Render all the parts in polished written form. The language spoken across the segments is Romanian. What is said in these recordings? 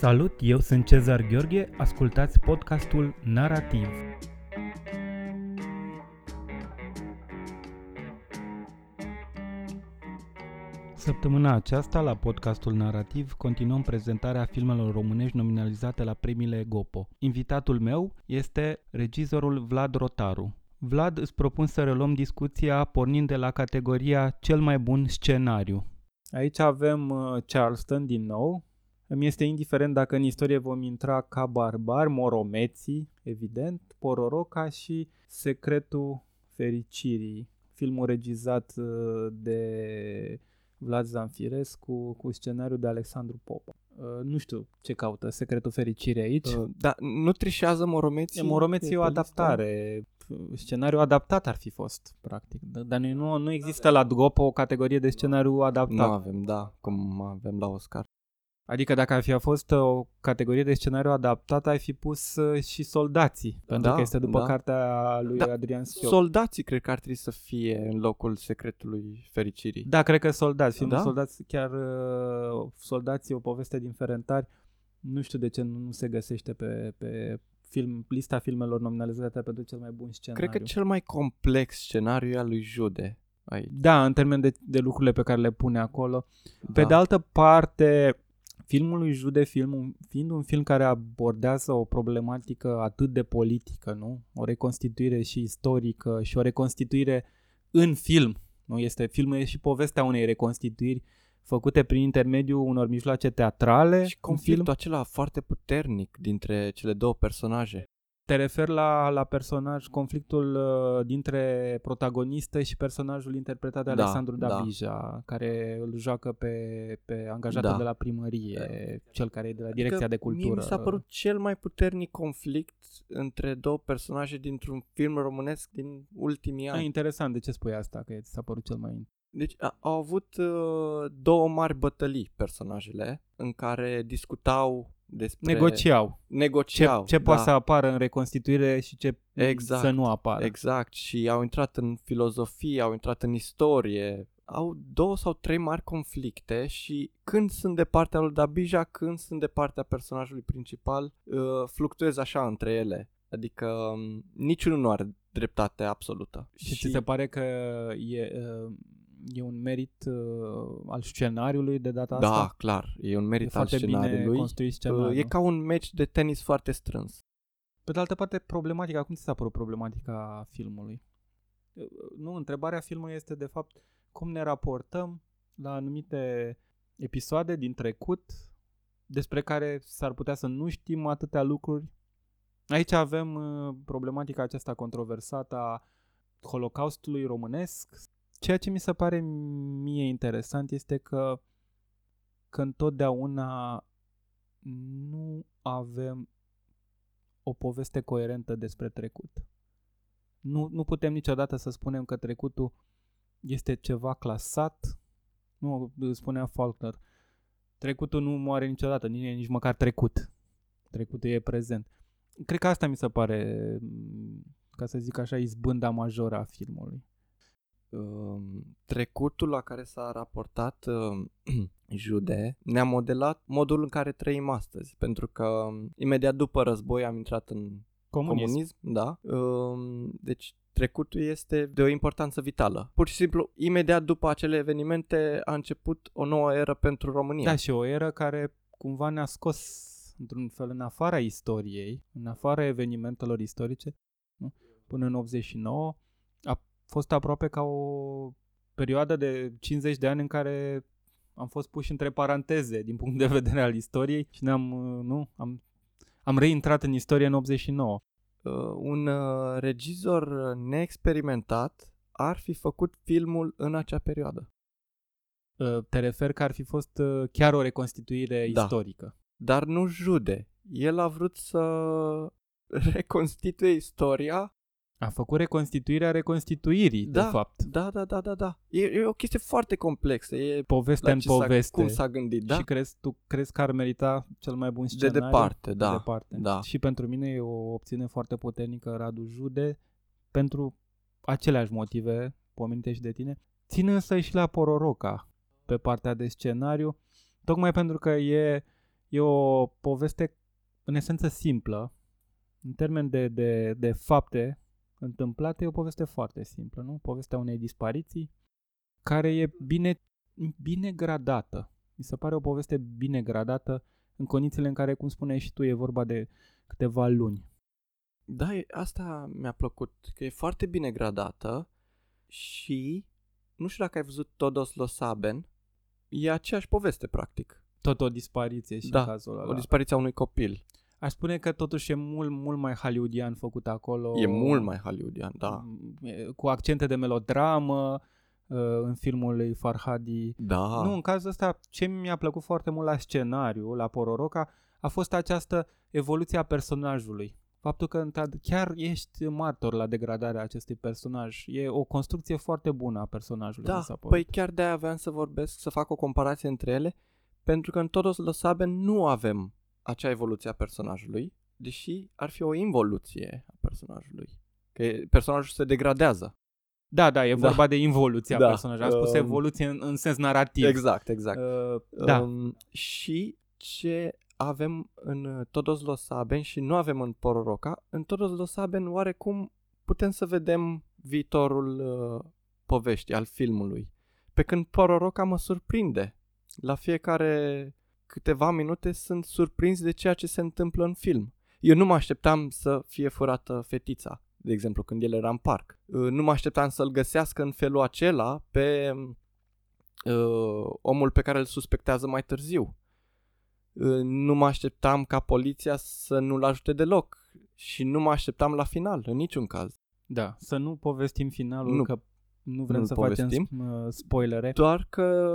Salut, eu sunt Cezar Gheorghe, ascultați podcastul Narativ. Săptămâna aceasta, la podcastul Narativ, continuăm prezentarea filmelor românești nominalizate la premiile Gopo. Invitatul meu este regizorul Vlad Rotaru. Vlad, îți propun să reluăm discuția pornind de la categoria cel mai bun scenariu. Aici avem Charleston din nou. Îmi este indiferent dacă în istorie vom intra ca barbari, Moromeții, evident, Pororoca și Secretul Fericirii. Filmul regizat de Vlad Zamfirescu cu scenariul de Alexandru Popa. Nu știu ce caută Secretul Fericirii aici. Dar nu trișează Moromeții? Moromeții e o adaptare. Scenariu adaptat ar fi fost, practic. Dar nu există la Gopo o categorie de scenariu adaptat. Nu avem, da, cum avem la Oscar. Adică dacă ar fi fost o categorie de scenariu adaptat, ai fi pus și Soldații, pentru că este după cartea lui Adrian Schiop. Soldații cred că ar trebui să fie în locul Secretului Fericirii. Da, cred că Soldați, chiar Soldații, o poveste din Ferentari, nu știu de ce nu se găsește pe film, lista filmelor nominalizate pentru cel mai bun scenariu. Cred că cel mai complex scenariu e al lui Jude. Aici. Da, în termen de lucrurile pe care le pune acolo. Da. Pe de altă parte, filmul lui Jude, fiind un film care abordează o problematică atât de politică, nu? O reconstituire și istorică și o reconstituire în film. Nu? Filmul e și povestea unei reconstituiri făcute prin intermediul unor mijloace teatrale. Și conflictul acela foarte puternic dintre cele două personaje. Te referi la personaj, conflictul dintre protagonistă și personajul interpretat de Alexandru Dabija, care îl joacă pe angajatul de la primărie, cel care e de la Direcția de Cultură. Mi s-a părut cel mai puternic conflict între două personaje dintr-un film românesc din ultimii ani. Interesant, de ce spui asta, că ți s-a părut cel mai... Deci au avut două mari bătălii personajele în care discutau despre... Negociau. Ce poate să apară în reconstituire și ce să nu apară. Exact. Și au intrat în filozofie, au intrat în istorie. Au două sau trei mari conflicte și când sunt de partea lui Dabija, când sunt de partea personajului principal, fluctuez așa între ele. Adică niciunul nu are dreptate absolută. Și ți se pare că e un merit al scenariului de data asta? Da, clar. E un merit al scenariului. Construit scenariul. E ca un meci de tenis foarte strâns. Pe de altă parte, problematica. Cum ți s-a părut problematica filmului? Nu, întrebarea filmului este, de fapt, cum ne raportăm la anumite episoade din trecut despre care s-ar putea să nu știm atâtea lucruri. Aici avem problematica aceasta controversată a Holocaustului românesc. Ceea ce mi se pare mie interesant este că întotdeauna nu avem o poveste coerentă despre trecut. Nu putem niciodată să spunem că trecutul este ceva clasat. Nu, spunea Faulkner. Trecutul nu moare niciodată, nici măcar trecut. Trecutul e prezent. Cred că asta mi se pare, ca să zic așa, izbânda majoră a filmului. Trecutul la care s-a raportat Jude ne-a modelat modul în care trăim astăzi, pentru că imediat după război am intrat în comunism. Deci trecutul este de o importanță vitală. Pur și simplu, imediat după acele evenimente a început o nouă eră pentru România. Da, și o eră care cumva ne-a scos într-un fel în afara istoriei, în afara evenimentelor istorice, nu? Până în 89, a fost aproape ca o perioadă de 50 de ani în care am fost puși între paranteze din punct de vedere al istoriei și am reintrat în istorie în 89. Un regizor neexperimentat ar fi făcut filmul în acea perioadă. Te refer că ar fi fost chiar o reconstituire istorică. Dar nu Jude. El a vrut să reconstituie istoria. A făcut reconstituirea reconstituirii, de fapt. Da. E o chestie foarte complexă. E poveste în poveste. Cum s-a gândit, da? Și crezi că ar merita cel mai bun scenariu? De departe. Și pentru mine e o opțiune foarte puternică, Radu Jude, pentru aceleași motive, pomenite și de tine. Ține însă și la Pororoca, pe partea de scenariu, tocmai pentru că e E o poveste în esență simplă, în termen de fapte întâmplate, e o poveste foarte simplă, nu? Povestea unei dispariții care e bine gradată. Mi se pare o poveste bine gradată în condițiile în care, cum spuneai și tu, e vorba de câteva luni. Da, asta mi-a plăcut, că e foarte bine gradată și nu știu dacă ai văzut Todos lo saben, e aceeași poveste, practic. Tot o dispariție și da, în cazul ăla. O dispariție a unui copil. Aș spune că totuși e mult mai hollywoodian făcut acolo. E mult mai hollywoodian, da. Cu accente de melodramă în filmul lui Farhadi. Da. Nu, în cazul ăsta, ce mi-a plăcut foarte mult la scenariu, la Pororoca, a fost această evoluție a personajului. Faptul că chiar ești martor la degradarea acestui personaj. E o construcție foarte bună a personajului. Da, păi chiar de-aia aveam să vorbesc, să fac o comparație între ele, pentru că în Todos lo saben nu avem acea evoluție a personajului, deși ar fi o involuție a personajului. Că personajul se degradează. Da, e vorba de involuția personajului. Am spus evoluție în sens narativ. Exact. Și ce avem în Todos lo saben și nu avem în Pororoca, în Todos lo saben oarecum putem să vedem viitorul poveștii, al filmului. Pe când Pororoca mă surprinde. La fiecare câteva minute sunt surprins de ceea ce se întâmplă în film. Eu nu mă așteptam să fie furată fetița, de exemplu, când el era în parc. Nu mă așteptam să-l găsească în felul acela pe omul pe care îl suspectează mai târziu. Nu mă așteptam ca poliția să nu-l ajute deloc și nu mă așteptam la final, în niciun caz. Da, să nu povestim finalul, că nu vrem să povestim, facem spoilere. Doar că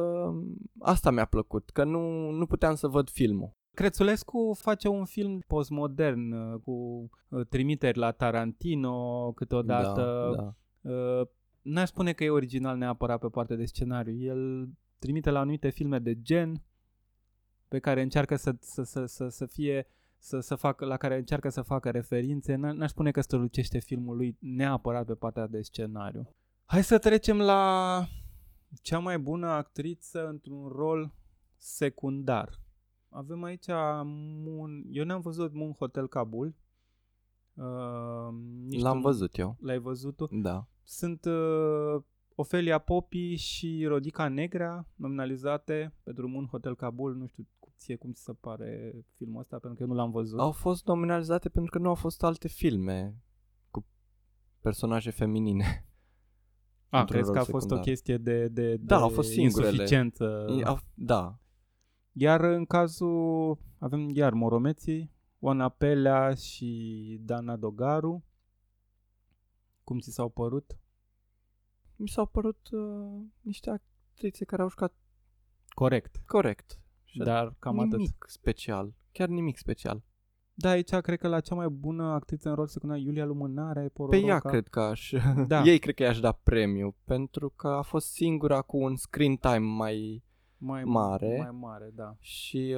asta mi-a plăcut, că nu puteam să văd filmul. Crețulescu face un film postmodern cu trimiteri la Tarantino câteodată. Da. N-aș spune că e original neapărat pe partea de scenariu. El trimite la anumite filme de gen pe care încearcă la care încearcă să facă referințe. N-aș spune că strălucește filmul lui neapărat pe partea de scenariu. Hai să trecem la cea mai bună actriță într-un rol secundar. Avem aici eu n-am văzut Moon Hotel Kabul. L-am văzut eu. L-ai văzut tu? Da. Sunt Ophelia Poppy și Rodica Negrea nominalizate pentru Moon Hotel Kabul. Nu știu cum ți se pare filmul ăsta, pentru că eu nu l-am văzut. Au fost nominalizate pentru că nu au fost alte filme cu personaje feminine. Crezi că a fost secundar. O chestie de au fost insuficiență. Da. Iar în cazul avem iar Moromeții, Oana Pelea și Dana Dogaru. Cum ți s-au părut? Mi s-au părut niște actrițe care au jucat corect. Dar cam nimic atât. Chiar nimic special. Da, aici cred că la cea mai bună actriță în rol secundar, Iulia Lumânare, Pororoca. Pe ea cred că ei cred că i-aș da premiu, pentru că a fost singura cu un screen time mai mare. Mai mare, da. Și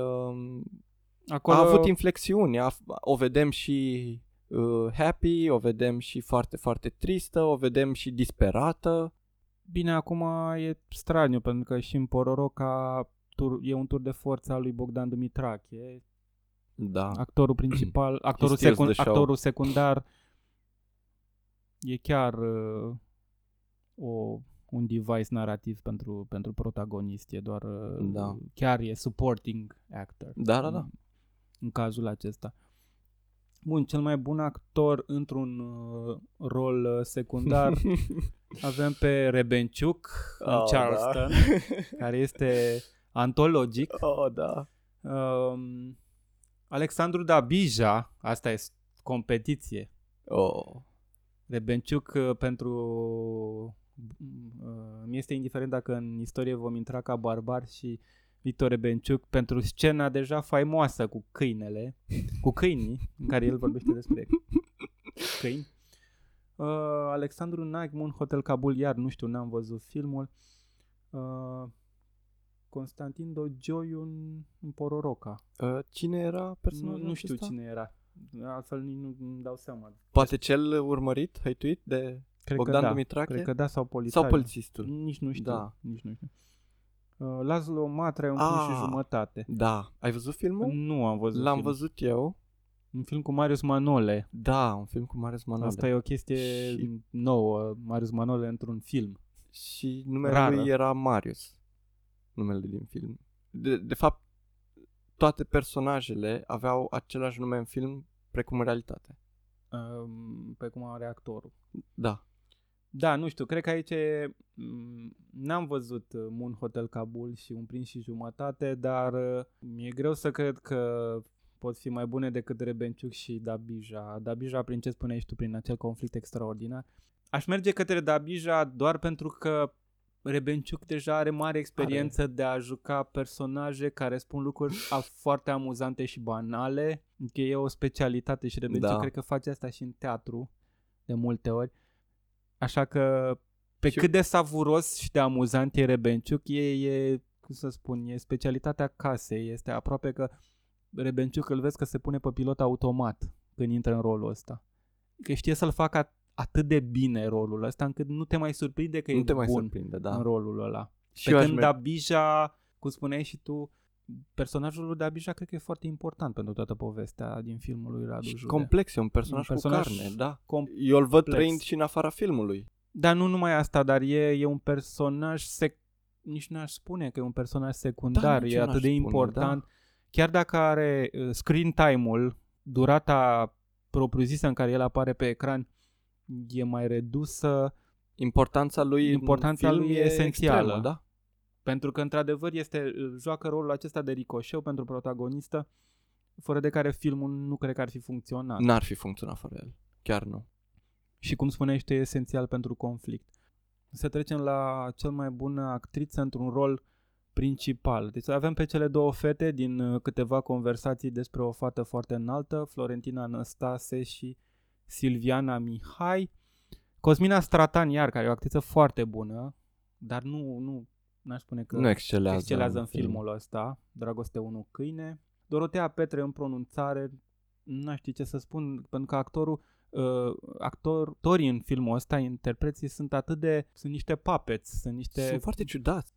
acolo a avut inflexiuni, o vedem și happy, o vedem și foarte, foarte tristă, o vedem și disperată. Bine, acum e straniu, pentru că și în Pororoca e un tur de forță al lui Bogdan Dumitrache. Da. Actorul principal, actorul secundar e chiar un device narrativ pentru protagonist, e doar chiar e supporting actor. Da. În cazul acesta. Bun, cel mai bun actor într-un rol secundar avem pe Rebengiuc în Charleston, care este antologic. Oh, da. Alexandru Dabija, asta e competiție. Rebengiuc pentru Mie este indiferent dacă în istorie vom intra ca barbari și Victor Rebengiuc pentru scena deja faimoasă cu câinele, cu câinii, în care el vorbește despre câini. Alexandru Moon Hotel Kabul, iar nu știu, n-am văzut filmul. Constantin Dogioiu în Pororoca. Cine era personajul? Nu știu cine era. Altfel nu-mi dau seama. Poate cel urmărit, hăituit de Bogdan Dumitrache? Cred că da, sau polițistul. Nici nu știu. Laszlo Matra e un film și jumătate. Da. Ai văzut filmul? Nu am văzut. L-am văzut eu. Un film cu Marius Manole. Da, un film cu Marius Manole. Asta e o chestie și... nouă, Marius Manole într-un film. Și numele lui era Marius. Numele din film. De fapt, toate personajele aveau același nume în film, precum în realitate. Precum are actorul. Da. Da, nu știu, cred că aici n-am văzut Moon Hotel Kabul și Un prinț și jumătate, dar mi-e greu să cred că pot fi mai bune decât Rebengiuc și Dabija. Dabija, prin ce spuneai tu, prin acel conflict extraordinar. Aș merge către Dabija doar pentru că Rebengiuc deja are mare experiență de a juca personaje care spun lucruri foarte amuzante și banale, că e o specialitate și Rebengiuc cred că face asta și în teatru de multe ori. Așa că pe și cât de savuros și de amuzant e Rebengiuc, e cum să spun, e specialitatea casei, este aproape că Rebengiuc îl vezi că se pune pe pilot automat când intră în rolul ăsta. Că știe să-l facă atât de bine rolul ăsta încât nu te mai surprinde că nu e te mai surprinde, da, în rolul ăla. Și pe când Dabija, cum spuneai și tu, personajul lui Dabija cred că e foarte important pentru toată povestea din filmul lui Radu Jude. Complex, e un personaj cu carne, da. Eu îl văd trăind și în afara filmului. Dar nu numai asta, dar e un personaj, nici n-aș spune că e un personaj secundar, da, e atât de important. Da. Chiar dacă are screen time-ul, durata propriu-zisă în care el apare pe ecran e mai redusă, importanța lui e esențială, extremă, da? Pentru că într-adevăr joacă rolul acesta de ricoșeu pentru protagonistă, fără de care filmul nu cred că ar fi funcționat. N-ar fi funcționat fără el, chiar nu. Și cum spuneai tu, e esențial pentru conflict. Să trecem la cel mai bună actriță într-un rol principal. Deci avem pe cele două fete din câteva conversații despre o fată foarte înaltă, Florentina Năstase și Silviana Mihai. Cosmina Stratan, iar, care e o actriță foarte bună, dar nu n-aș spune că nu excelează în filmul ăsta, Dragoste 1 Câine. Dorotea Petre în pronunțare, n-aș ști ce să spun, pentru că actorii în filmul ăsta, interpreții sunt niște puppets, sunt foarte ciudați.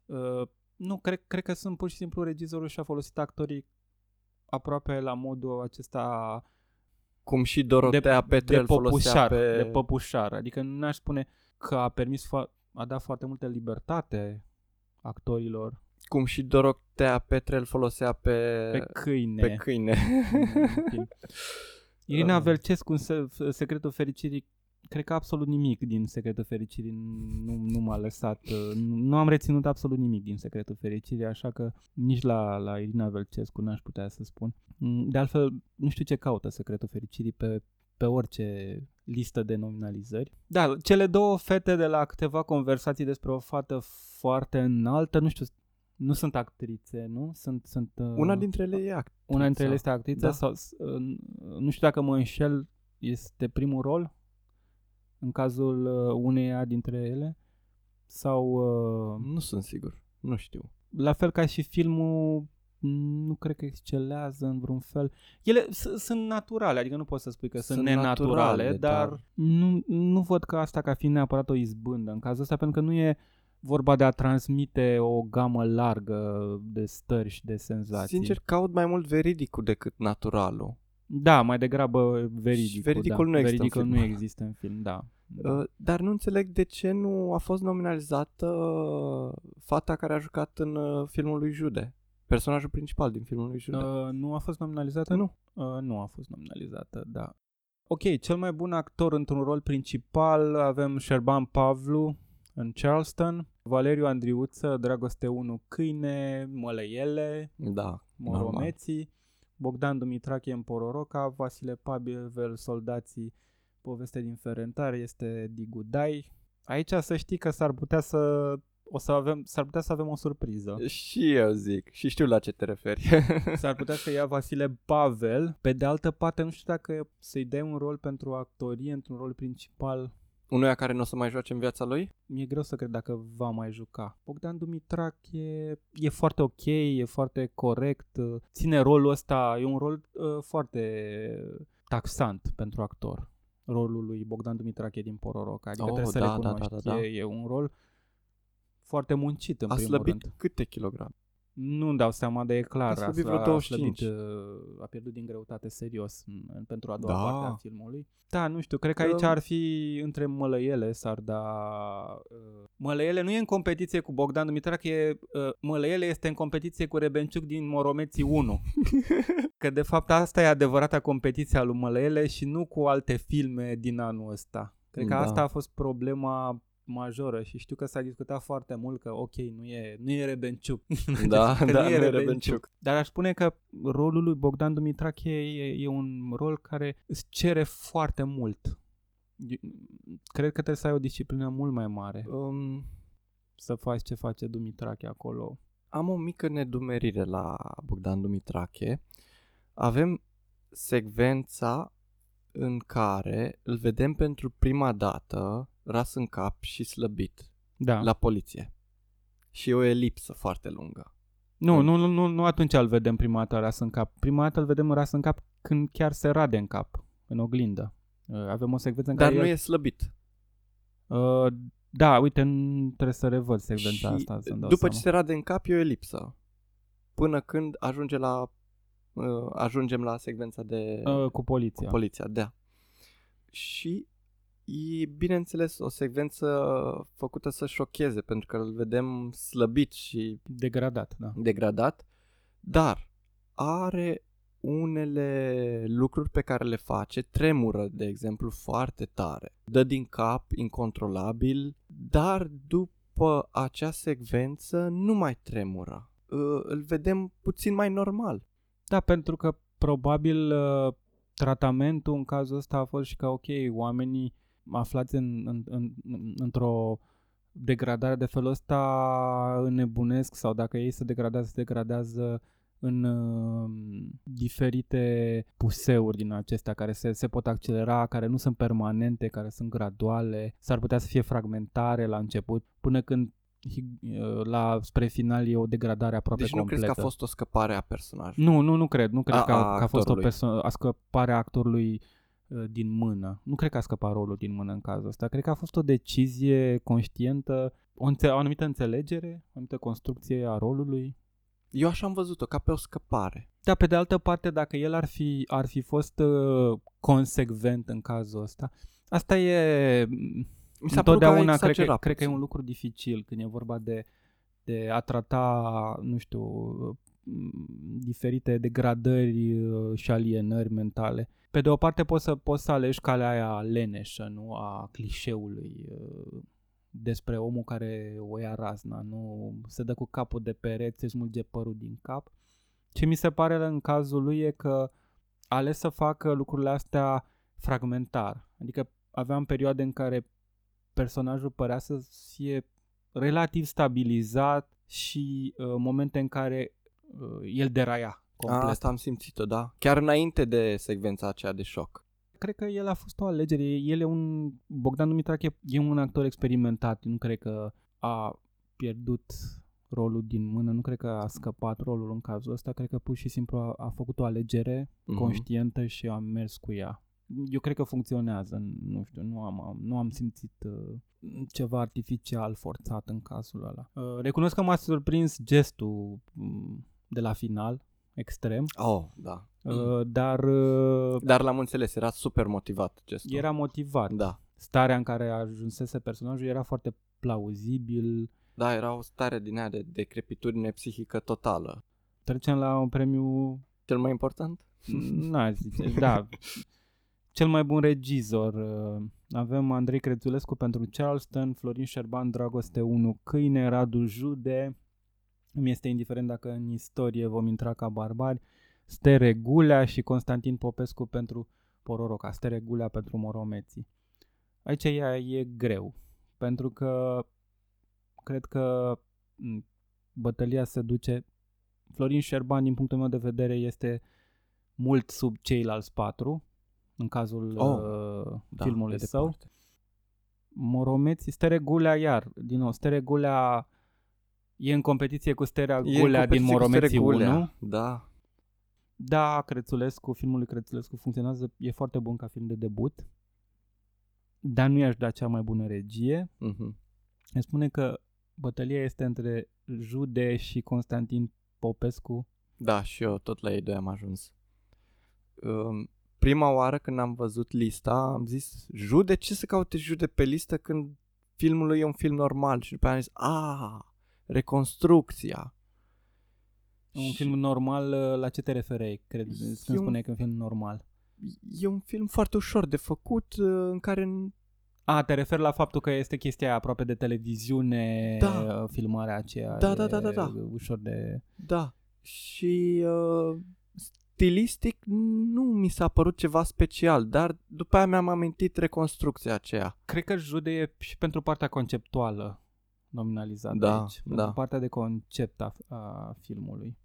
Nu, cred că sunt pur și simplu regizorul și-a folosit actorii aproape la modul acesta, cum și Dorotea Petre îl folosea de păpușar. Adică n-aș spune că a permis, a dat foarte multă libertate actorilor. Cum și Dorotea Petre îl folosea pe câine. Pe câine. Irina Velcescu în Secretul Fericirii, cred că absolut nimic din Secretul Fericirii nu m-a lăsat, nu am reținut absolut nimic din Secretul Fericirii, așa că nici la Irina Velcescu n-aș putea să spun. De altfel, nu știu ce caută Secretul Fericirii pe orice listă de nominalizări. Da, cele două fete de la câteva conversații despre o fată foarte înaltă, nu știu, nu sunt actrițe, nu? Sunt una dintre ele e actriță. Una dintre ele este actriță, da? Sau nu știu dacă mă înșel, este primul rol în cazul uneia dintre ele sau... nu sunt sigur, nu știu. La fel ca și filmul, nu cred că excelează în vreun fel. Ele sunt naturale, adică nu pot să spui că sunt nenaturale, dar nu văd că asta ca fiind neapărat o izbândă în cazul ăsta, pentru că nu e vorba de a transmite o gamă largă de stări și de senzații. Sincer, caut mai mult veridicul decât naturalul. Da, mai degrabă veridicul. Veridicul, da. Nu există în film, da. Dar nu înțeleg de ce nu a fost nominalizată fata care a jucat în filmul lui Jude, personajul principal din filmul lui Jude. Nu a fost nominalizată? Nu. Nu a fost nominalizată, da. Ok, cel mai bun actor într-un rol principal avem Șerban Pavlu în Charleston, Valeriu Andriuță, Dragoste 1 Câine, Mălăiele, da, Moromeții, normal. Bogdan Dumitrache în Pororoca, Vasile Pavel, Soldații, poveste din Ferentare, este Digudai. Aici să știi că s-ar putea să avem o surpriză. Și eu zic, și știu la ce te referi. S-ar putea să ia Vasile Pavel. Pe de altă parte, nu știu dacă să-i dai un rol pentru actorie, într-un rol principal. Unuia care nu o să mai joace în viața lui? Mi-e greu să cred dacă va mai juca. Bogdan Dumitrache e foarte ok, e foarte corect, ține rolul ăsta, e un rol foarte taxant pentru actor. Rolul lui Bogdan Dumitrache din Pororoca, adică trebuie să recunoști, e un rol foarte muncit în primul rând. A slăbit câte kilograme? Nu-mi dau seama, dar e clar. A slăbit vreo 25. A pierdut din greutate serios pentru a doua parte a filmului. Da, nu știu, cred că aici ar fi între Mălăiele, s-ar da... Mălăiele nu e în competiție cu Bogdan Dumitrache, Mălăiele este în competiție cu Rebengiuc din Moromeții 1. Că de fapt asta e adevărata competiție a lui Mălăiele și nu cu alte filme din anul ăsta. Cred că asta a fost problema... majoră și știu că s-a discutat foarte mult că ok, nu e Rebengiuc. Da, nu e Rebengiuc. Dar aș spune că rolul lui Bogdan Dumitrache e un rol care îți cere foarte mult. Cred că trebuie să ai o disciplină mult mai mare să faci ce face Dumitrache acolo. Am o mică nedumerire la Bogdan Dumitrache. Avem secvența în care îl vedem pentru prima dată ras în cap și slăbit la poliție. Și e o elipsă foarte lungă. Nu atunci îl vedem prima dată ras în cap. Prima dată îl vedem ras în cap când chiar se rade în cap, în oglindă. Avem o secvență în care... Dar nu e slăbit. Da, uite, trebuie să revăd secvența și asta. După ce se rade în cap e o elipsă. Până când ajungem la secvența de... cu poliția. Cu poliția, da. Și... e, bineînțeles, o secvență făcută să șocheze, pentru că îl vedem slăbit și degradat, dar are unele lucruri pe care le face, tremură, de exemplu, foarte tare, dă din cap, incontrolabil, dar după acea secvență nu mai tremură, îl vedem puțin mai normal. Da, pentru că probabil tratamentul în cazul ăsta a fost și că, ok, oamenii aflați într-o degradare de felul ăsta înnebunesc sau dacă ei se degradează în diferite puseuri din acestea care se pot accelera, care nu sunt permanente, care sunt graduale, s-ar putea să fie fragmentare la început până când spre final e o degradare aproape completă. Deci nu crezi că a fost o scăpare a personajului? Nu cred că a fost o scăpare a actorului din mână. Nu cred că a scăpat rolul din mână în cazul ăsta. Cred că a fost o decizie conștientă, o anumită înțelegere, o anumită construcție a rolului. Eu așa am văzut-o, ca pe o scăpare. Da, pe de altă parte, dacă el ar fi fost consecvent în cazul ăsta, asta e... mi s-a părut că a exagerat. Cred că e un lucru dificil când e vorba de a trata, nu știu, diferite degradări și alienări mentale. Pe de o parte poți să alegi calea aia leneșă, nu a clișeului despre omul care o ia razna, nu se dă cu capul de pereți, își smulge părul din cap. Ce mi se pare în cazul lui e că a ales să facă lucrurile astea fragmentar. Adică aveam perioade în care personajul părea să fie relativ stabilizat și momente în care el deraia complet. Asta am simțit-o, da. Chiar înainte de secvența aceea de șoc. Cred că el a fost o alegere. Bogdan Dumitrache e un actor experimentat. Nu cred că a pierdut rolul din mână. Nu cred că a scăpat rolul în cazul ăsta. Cred că pur și simplu a făcut o alegere conștientă și a mers cu ea. Eu cred că funcționează. Nu știu, nu am simțit ceva artificial forțat în cazul ăla. Recunosc că m-a surprins gestul de la final, extrem. Oh, da. Dar l-am înțeles, era super motivat gestul. Era motivat. Da. Starea în care ajunsese personajul era foarte plauzibil. Da, era o stare din ea de decrepitudine psihică totală. Trecem la un premiu... cel mai important? N-aș zice, da. Cel mai bun regizor. Avem Andrei Crețulescu pentru Charleston, Florin Șerban, Dragoste 1 Câine, Radu Jude... Mie este indiferent dacă în istorie vom intra ca barbari, Stere Gulea și Constantin Popescu pentru Pororoca, Stere Gulea pentru Moromeții. Aici e greu, pentru că cred că bătălia se duce... Florin Șerban, din punctul meu de vedere, este mult sub ceilalți patru, în cazul filmului său. Departe. Moromeții, Stere Gulea iar, din nou, Stere Gulea... e în competiție cu Stere Gulea din Moromeții 1. Da. Da, filmul lui Crețulescu funcționează, e foarte bun ca film de debut. Dar nu i-aș da cea mai bună regie. Îmi spune că Bătălia este între Jude și Constantin Popescu. Da, și eu tot la ei doi am ajuns. Prima oară când am văzut lista, am zis, Jude? Ce să caute Jude pe listă când filmul lui e un film normal? Și după aia am zis, reconstrucția. Un film normal, la ce te refereai, cred, când spuneai că e un film normal? E un film foarte ușor de făcut, în care... te referi la faptul că este chestia aproape de televiziune, da. Filmarea aceea. Da. Ușor de... Da. Și stilistic nu mi s-a părut ceva special, dar după aia mi-am amintit reconstrucția aceea. Cred că Jude e și pentru partea conceptuală nominalizată, da, aici, da. Pentru partea de concept a filmului.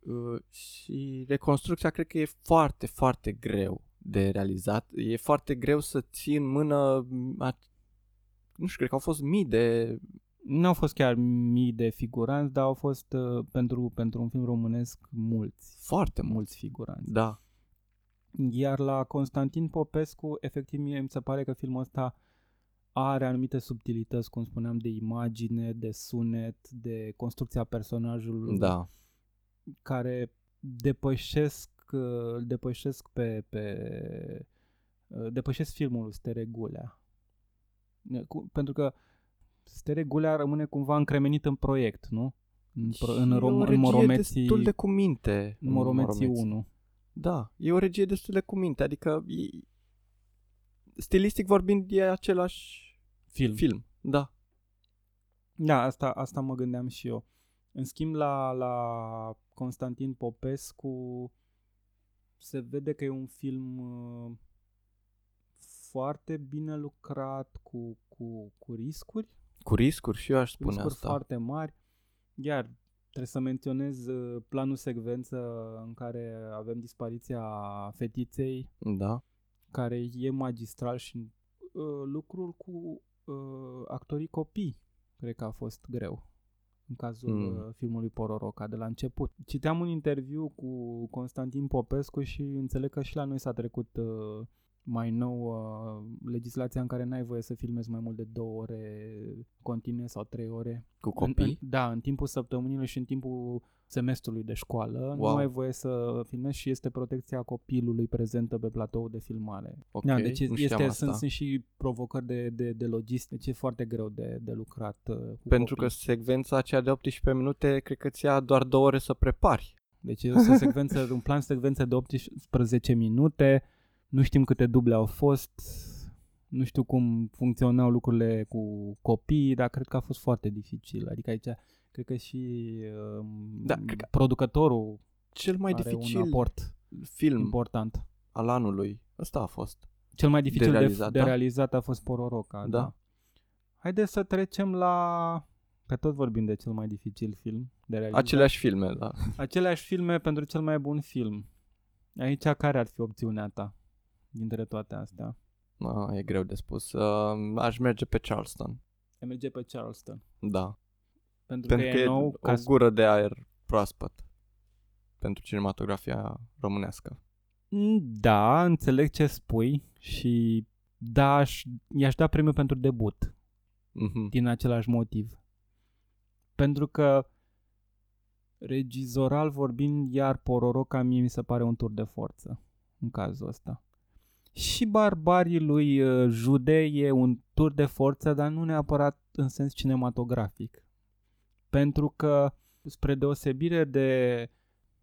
Și reconstrucția cred că e foarte, foarte greu de realizat. E foarte greu să ții în mână, nu știu, cred că au fost mii de... Nu au fost chiar mii de figuranți, dar au fost, pentru un film românesc, mulți. Foarte mulți figuranți. Da. Iar la Constantin Popescu, efectiv, mie mi se pare că filmul ăsta are anumite subtilități, cum spuneam, de imagine, de sunet, de construcția personajului, da. Care depășesc filmul Stere Gulea. Pentru că Stere Gulea rămâne cumva încremenit în proiect, nu? În Moromeții, destul de cu minte. În Moromeții 1. Da, e o regie destul de cu minte, adică stilistic vorbind e același film. Da. Da, asta mă gândeam și eu. În schimb la Constantin Popescu se vede că e un film foarte bine lucrat cu riscuri. Cu riscuri, și eu aș spune riscuri asta. Riscuri foarte mari. Iar trebuie să menționez planul secvență în care avem dispariția fetiței. Da. Care e magistral, și lucrul cu actorii copii cred că a fost greu în cazul filmului Pororoca de la început. Citeam un interviu cu Constantin Popescu și înțeleg că și la noi s-a trecut mai nou legislația în care n-ai voie să filmezi mai mult de 2 ore continue sau 3 ore. Cu copii? În timpul săptămânilor și în timpul semestrului de școală. Wow. Nu ai voie să filmezi și este protecția copilului prezentă pe platoul de filmare. Okay, da, deci sunt și provocări de logistică. Deci e foarte greu de lucrat cu pentru copii. Că secvența aceea de 18 minute cred că ți-a doar 2 ore să prepari. Deci e un plan secvență de 18 minute. Nu știm câte duble au fost, nu știu cum funcționau lucrurile cu copiii, dar cred că a fost foarte dificil. Adică aici, cred că și cred că producătorul cel mai dificil un aport film important al anului. Ăsta a fost. Cel mai dificil de realizat a fost Pororoca. Da. Haideți să trecem la... Că tot vorbim de cel mai dificil film de realizat. Aceleași filme, da. Aceleași filme pentru cel mai bun film. Aici care ar fi opțiunea ta dintre toate astea? E greu de spus. Aș merge pe Charleston. Ai merge pe Charleston? Da. Pentru că e nou, o gură de aer proaspăt pentru cinematografia românească. Da, înțeleg ce spui și da, i-aș da premiul pentru debut. Mm-hmm. Din același motiv. Pentru că regizoral vorbind, iar Pororoca mie mi se pare un tur de forță în cazul ăsta. Și Barbarii lui Jude e un tur de forță, dar nu neapărat în sens cinematografic. Pentru că, spre deosebire de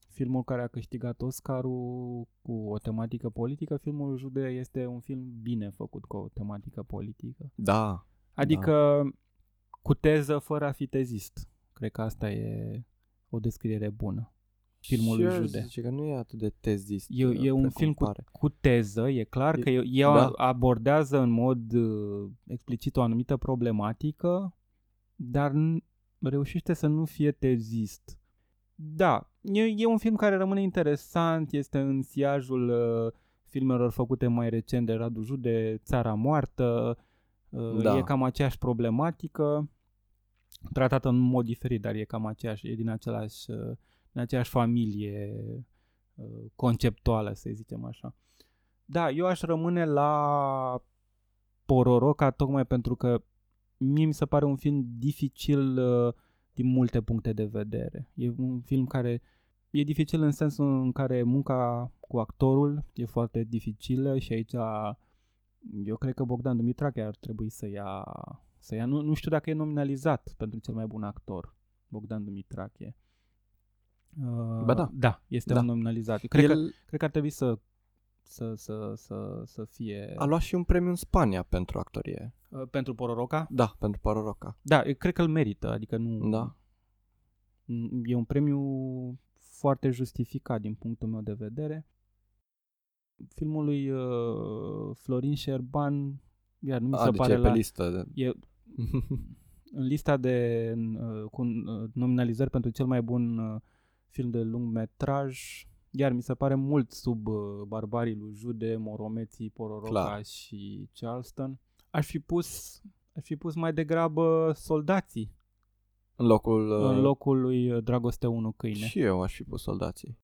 filmul care a câștigat Oscarul cu o tematică politică, filmul Jude este un film bine făcut cu o tematică politică. Da. Adică cu teză fără a fi tezist. Cred că asta e o descriere bună. Filmul lui Jude. Și zice că nu e atât de tezist. E un film cu teză, e clar că abordează în mod explicit o anumită problematică, dar reușește să nu fie tezist. Da, e un film care rămâne interesant, este în siajul filmelor făcute mai recent de Radu Jude, Țara Moartă, e cam aceeași problematică, tratată în mod diferit, dar e cam aceeași, e din aceeași familie conceptuală, să zicem așa. Da, eu aș rămâne la Pororoca tocmai pentru că mie mi se pare un film dificil din multe puncte de vedere. E un film care e dificil în sensul în care munca cu actorul e foarte dificilă și aici eu cred că Bogdan Dumitrache ar trebui să ia nu știu dacă e nominalizat pentru cel mai bun actor, Bogdan Dumitrache. Este un nominalizat. Cred că ar trebui să fie... A luat și un premiu în Spania pentru actorie. Pentru Pororoca? Da, pentru Pororoca. Da, eu cred că îl merită, adică nu... Da. E un premiu foarte justificat din punctul meu de vedere. Filmul lui Florin Șerban, iar nu mi se pare la... în lista de cu nominalizări pentru cel mai bun film de lung metraj, iar mi se pare mult sub barbarii lui Jude, Moromeții, Pororoca și Charleston. Aș fi pus mai degrabă Soldații în locul lui Dragoste 1 Câine. Și eu aș fi pus Soldații.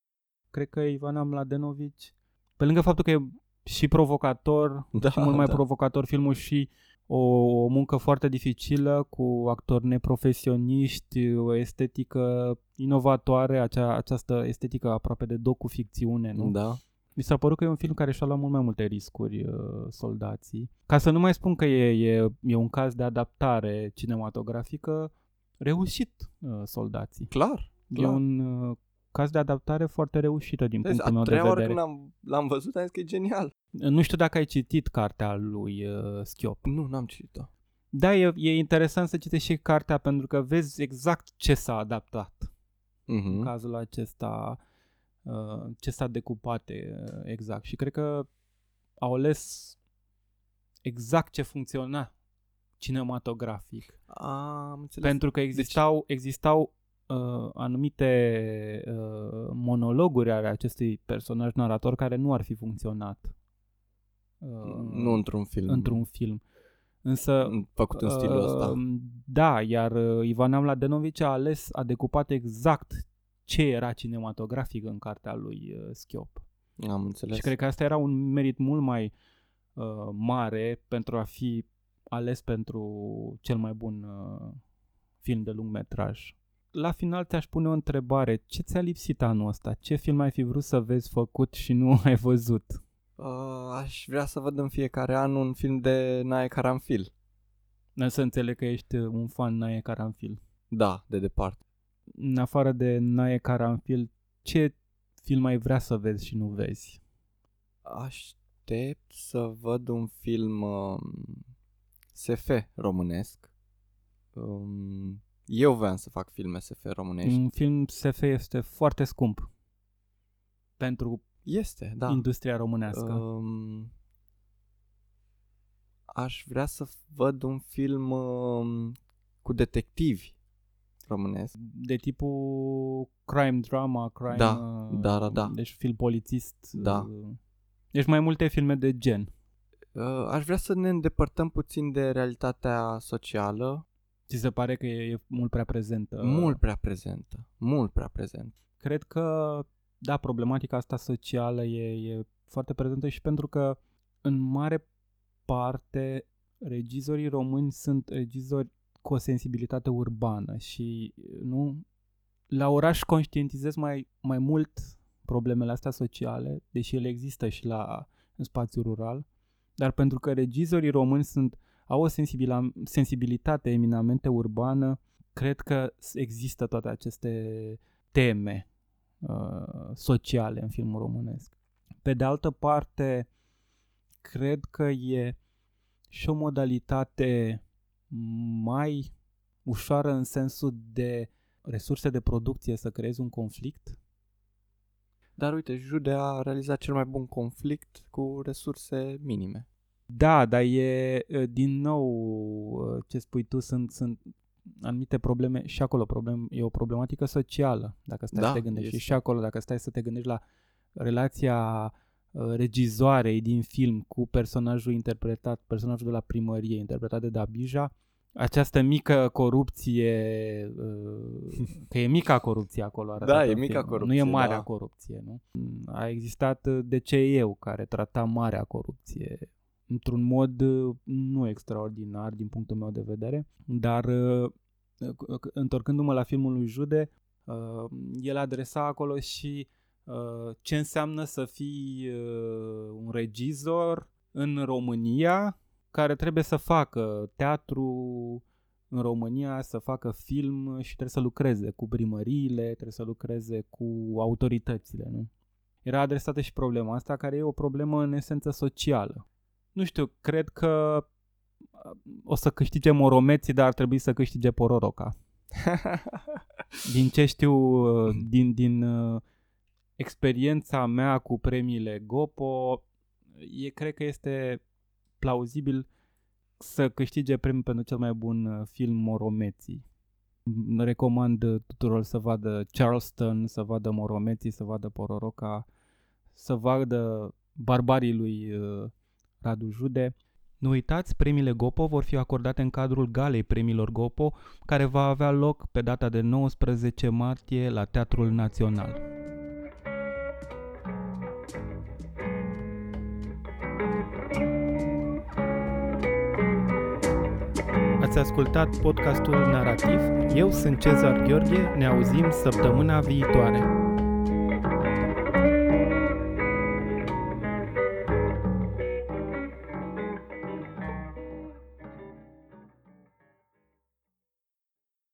Cred că Ivana Mladenović, pe lângă faptul că e și provocator, și mult mai provocator filmul și o muncă foarte dificilă cu actori neprofesioniști, o estetică inovatoare, această estetică aproape de docu-ficțiune, nu? Da. Mi s-a părut că e un film care și-a luat mult mai multe riscuri, Soldații. Ca să nu mai spun că e un caz de adaptare cinematografică reușit, Soldații. Clar. E un caz de adaptare foarte reușită din punctul meu de vedere. A treia oară când l-am văzut, am zis că e genial. Nu știu dacă ai citit cartea lui Schiop. Nu, n-am citit-o. Da, e interesant să citești și cartea pentru că vezi exact ce s-a adaptat. În cazul acesta, ce s-a decupat exact. Și cred că au ales exact ce funcționa cinematografic. Am înțeles. Pentru că existau anumite monologuri ale acestui personaj narator care nu ar fi funcționat. Nu într-un film. Într-un film. Însă făcut în stilul ăsta. Da, iar Ivana Mladenović a ales, a decupat exact ce era cinematografic în cartea lui Schiop. Am înțeles. Și cred că asta era un merit mult mai mare pentru a fi ales pentru cel mai bun film de lung metraj. La final ți-aș pune o întrebare. Ce ți-a lipsit anul ăsta? Ce film ai fi vrut să vezi făcut și nu ai văzut? Aș vrea să văd în fiecare an un film de Nae Caranfil. Să înțeleg că ești un fan Nae Caranfil. Da, de departe. În afară de Nae Caranfil, ce film ai vrea să vezi și nu vezi? Aștept să văd un film SF românesc. Eu voiam să fac filme SF românești. Un film SF este foarte scump pentru industria românească. Aș vrea să văd un film cu detectivi românesc. De tipul crime drama, da. Deci film polițist. Da. Deci mai multe filme de gen. Aș vrea să ne îndepărtăm puțin de realitatea socială. Ți se pare că e mult prea prezentă? Mult prea prezentă. Cred că, da, problematica asta socială e foarte prezentă și pentru că, în mare parte, regizorii români sunt regizori cu o sensibilitate urbană și nu la oraș conștientizez mai mult problemele astea sociale, deși ele există și în spațiul rural, dar pentru că regizorii români au o sensibilitate eminamente urbană, cred că există toate aceste teme sociale în filmul românesc. Pe de altă parte, cred că e și o modalitate mai ușoară în sensul de resurse de producție să creezi un conflict. Dar uite, Jude a realizat cel mai bun conflict cu resurse minime. Da, dar e din nou ce spui tu, sunt anumite probleme și acolo e o problematică socială, dacă stai să te gândești. Și acolo, dacă stai să te gândești la relația regizoarei din film cu personajul de la primărie interpretat de Dabija, această mică corupție, că e mica corupție acolo. Da, e mica corupție. Nu e marea corupție, nu? A existat DCE-ul care trata marea corupție într-un mod nu extraordinar din punctul meu de vedere, dar întorcându-mă la filmul lui Jude, el adresa acolo și ce înseamnă să fii un regizor în România care trebuie să facă teatru în România, să facă film și trebuie să lucreze cu primăriile, trebuie să lucreze cu autoritățile, nu? Era adresată și problema asta, care e o problemă în esență socială. Nu știu, cred că o să câștige Moromeții, dar ar trebui să câștige Pororoca. Din ce știu, din experiența mea cu premiile Gopo, cred că este plauzibil să câștige premiul pentru cel mai bun film Moromeții. Recomand tuturor să vadă Charleston, să vadă Moromeții, să vadă Pororoca, să vadă Barbarii lui Radu Jude. Nu uitați, premiile Gopo vor fi acordate în cadrul galei premiilor Gopo, care va avea loc pe data de 19 martie la Teatrul Național. Ați ascultat podcastul Narativ. Eu sunt Cezar Gheorghe, ne auzim săptămâna viitoare.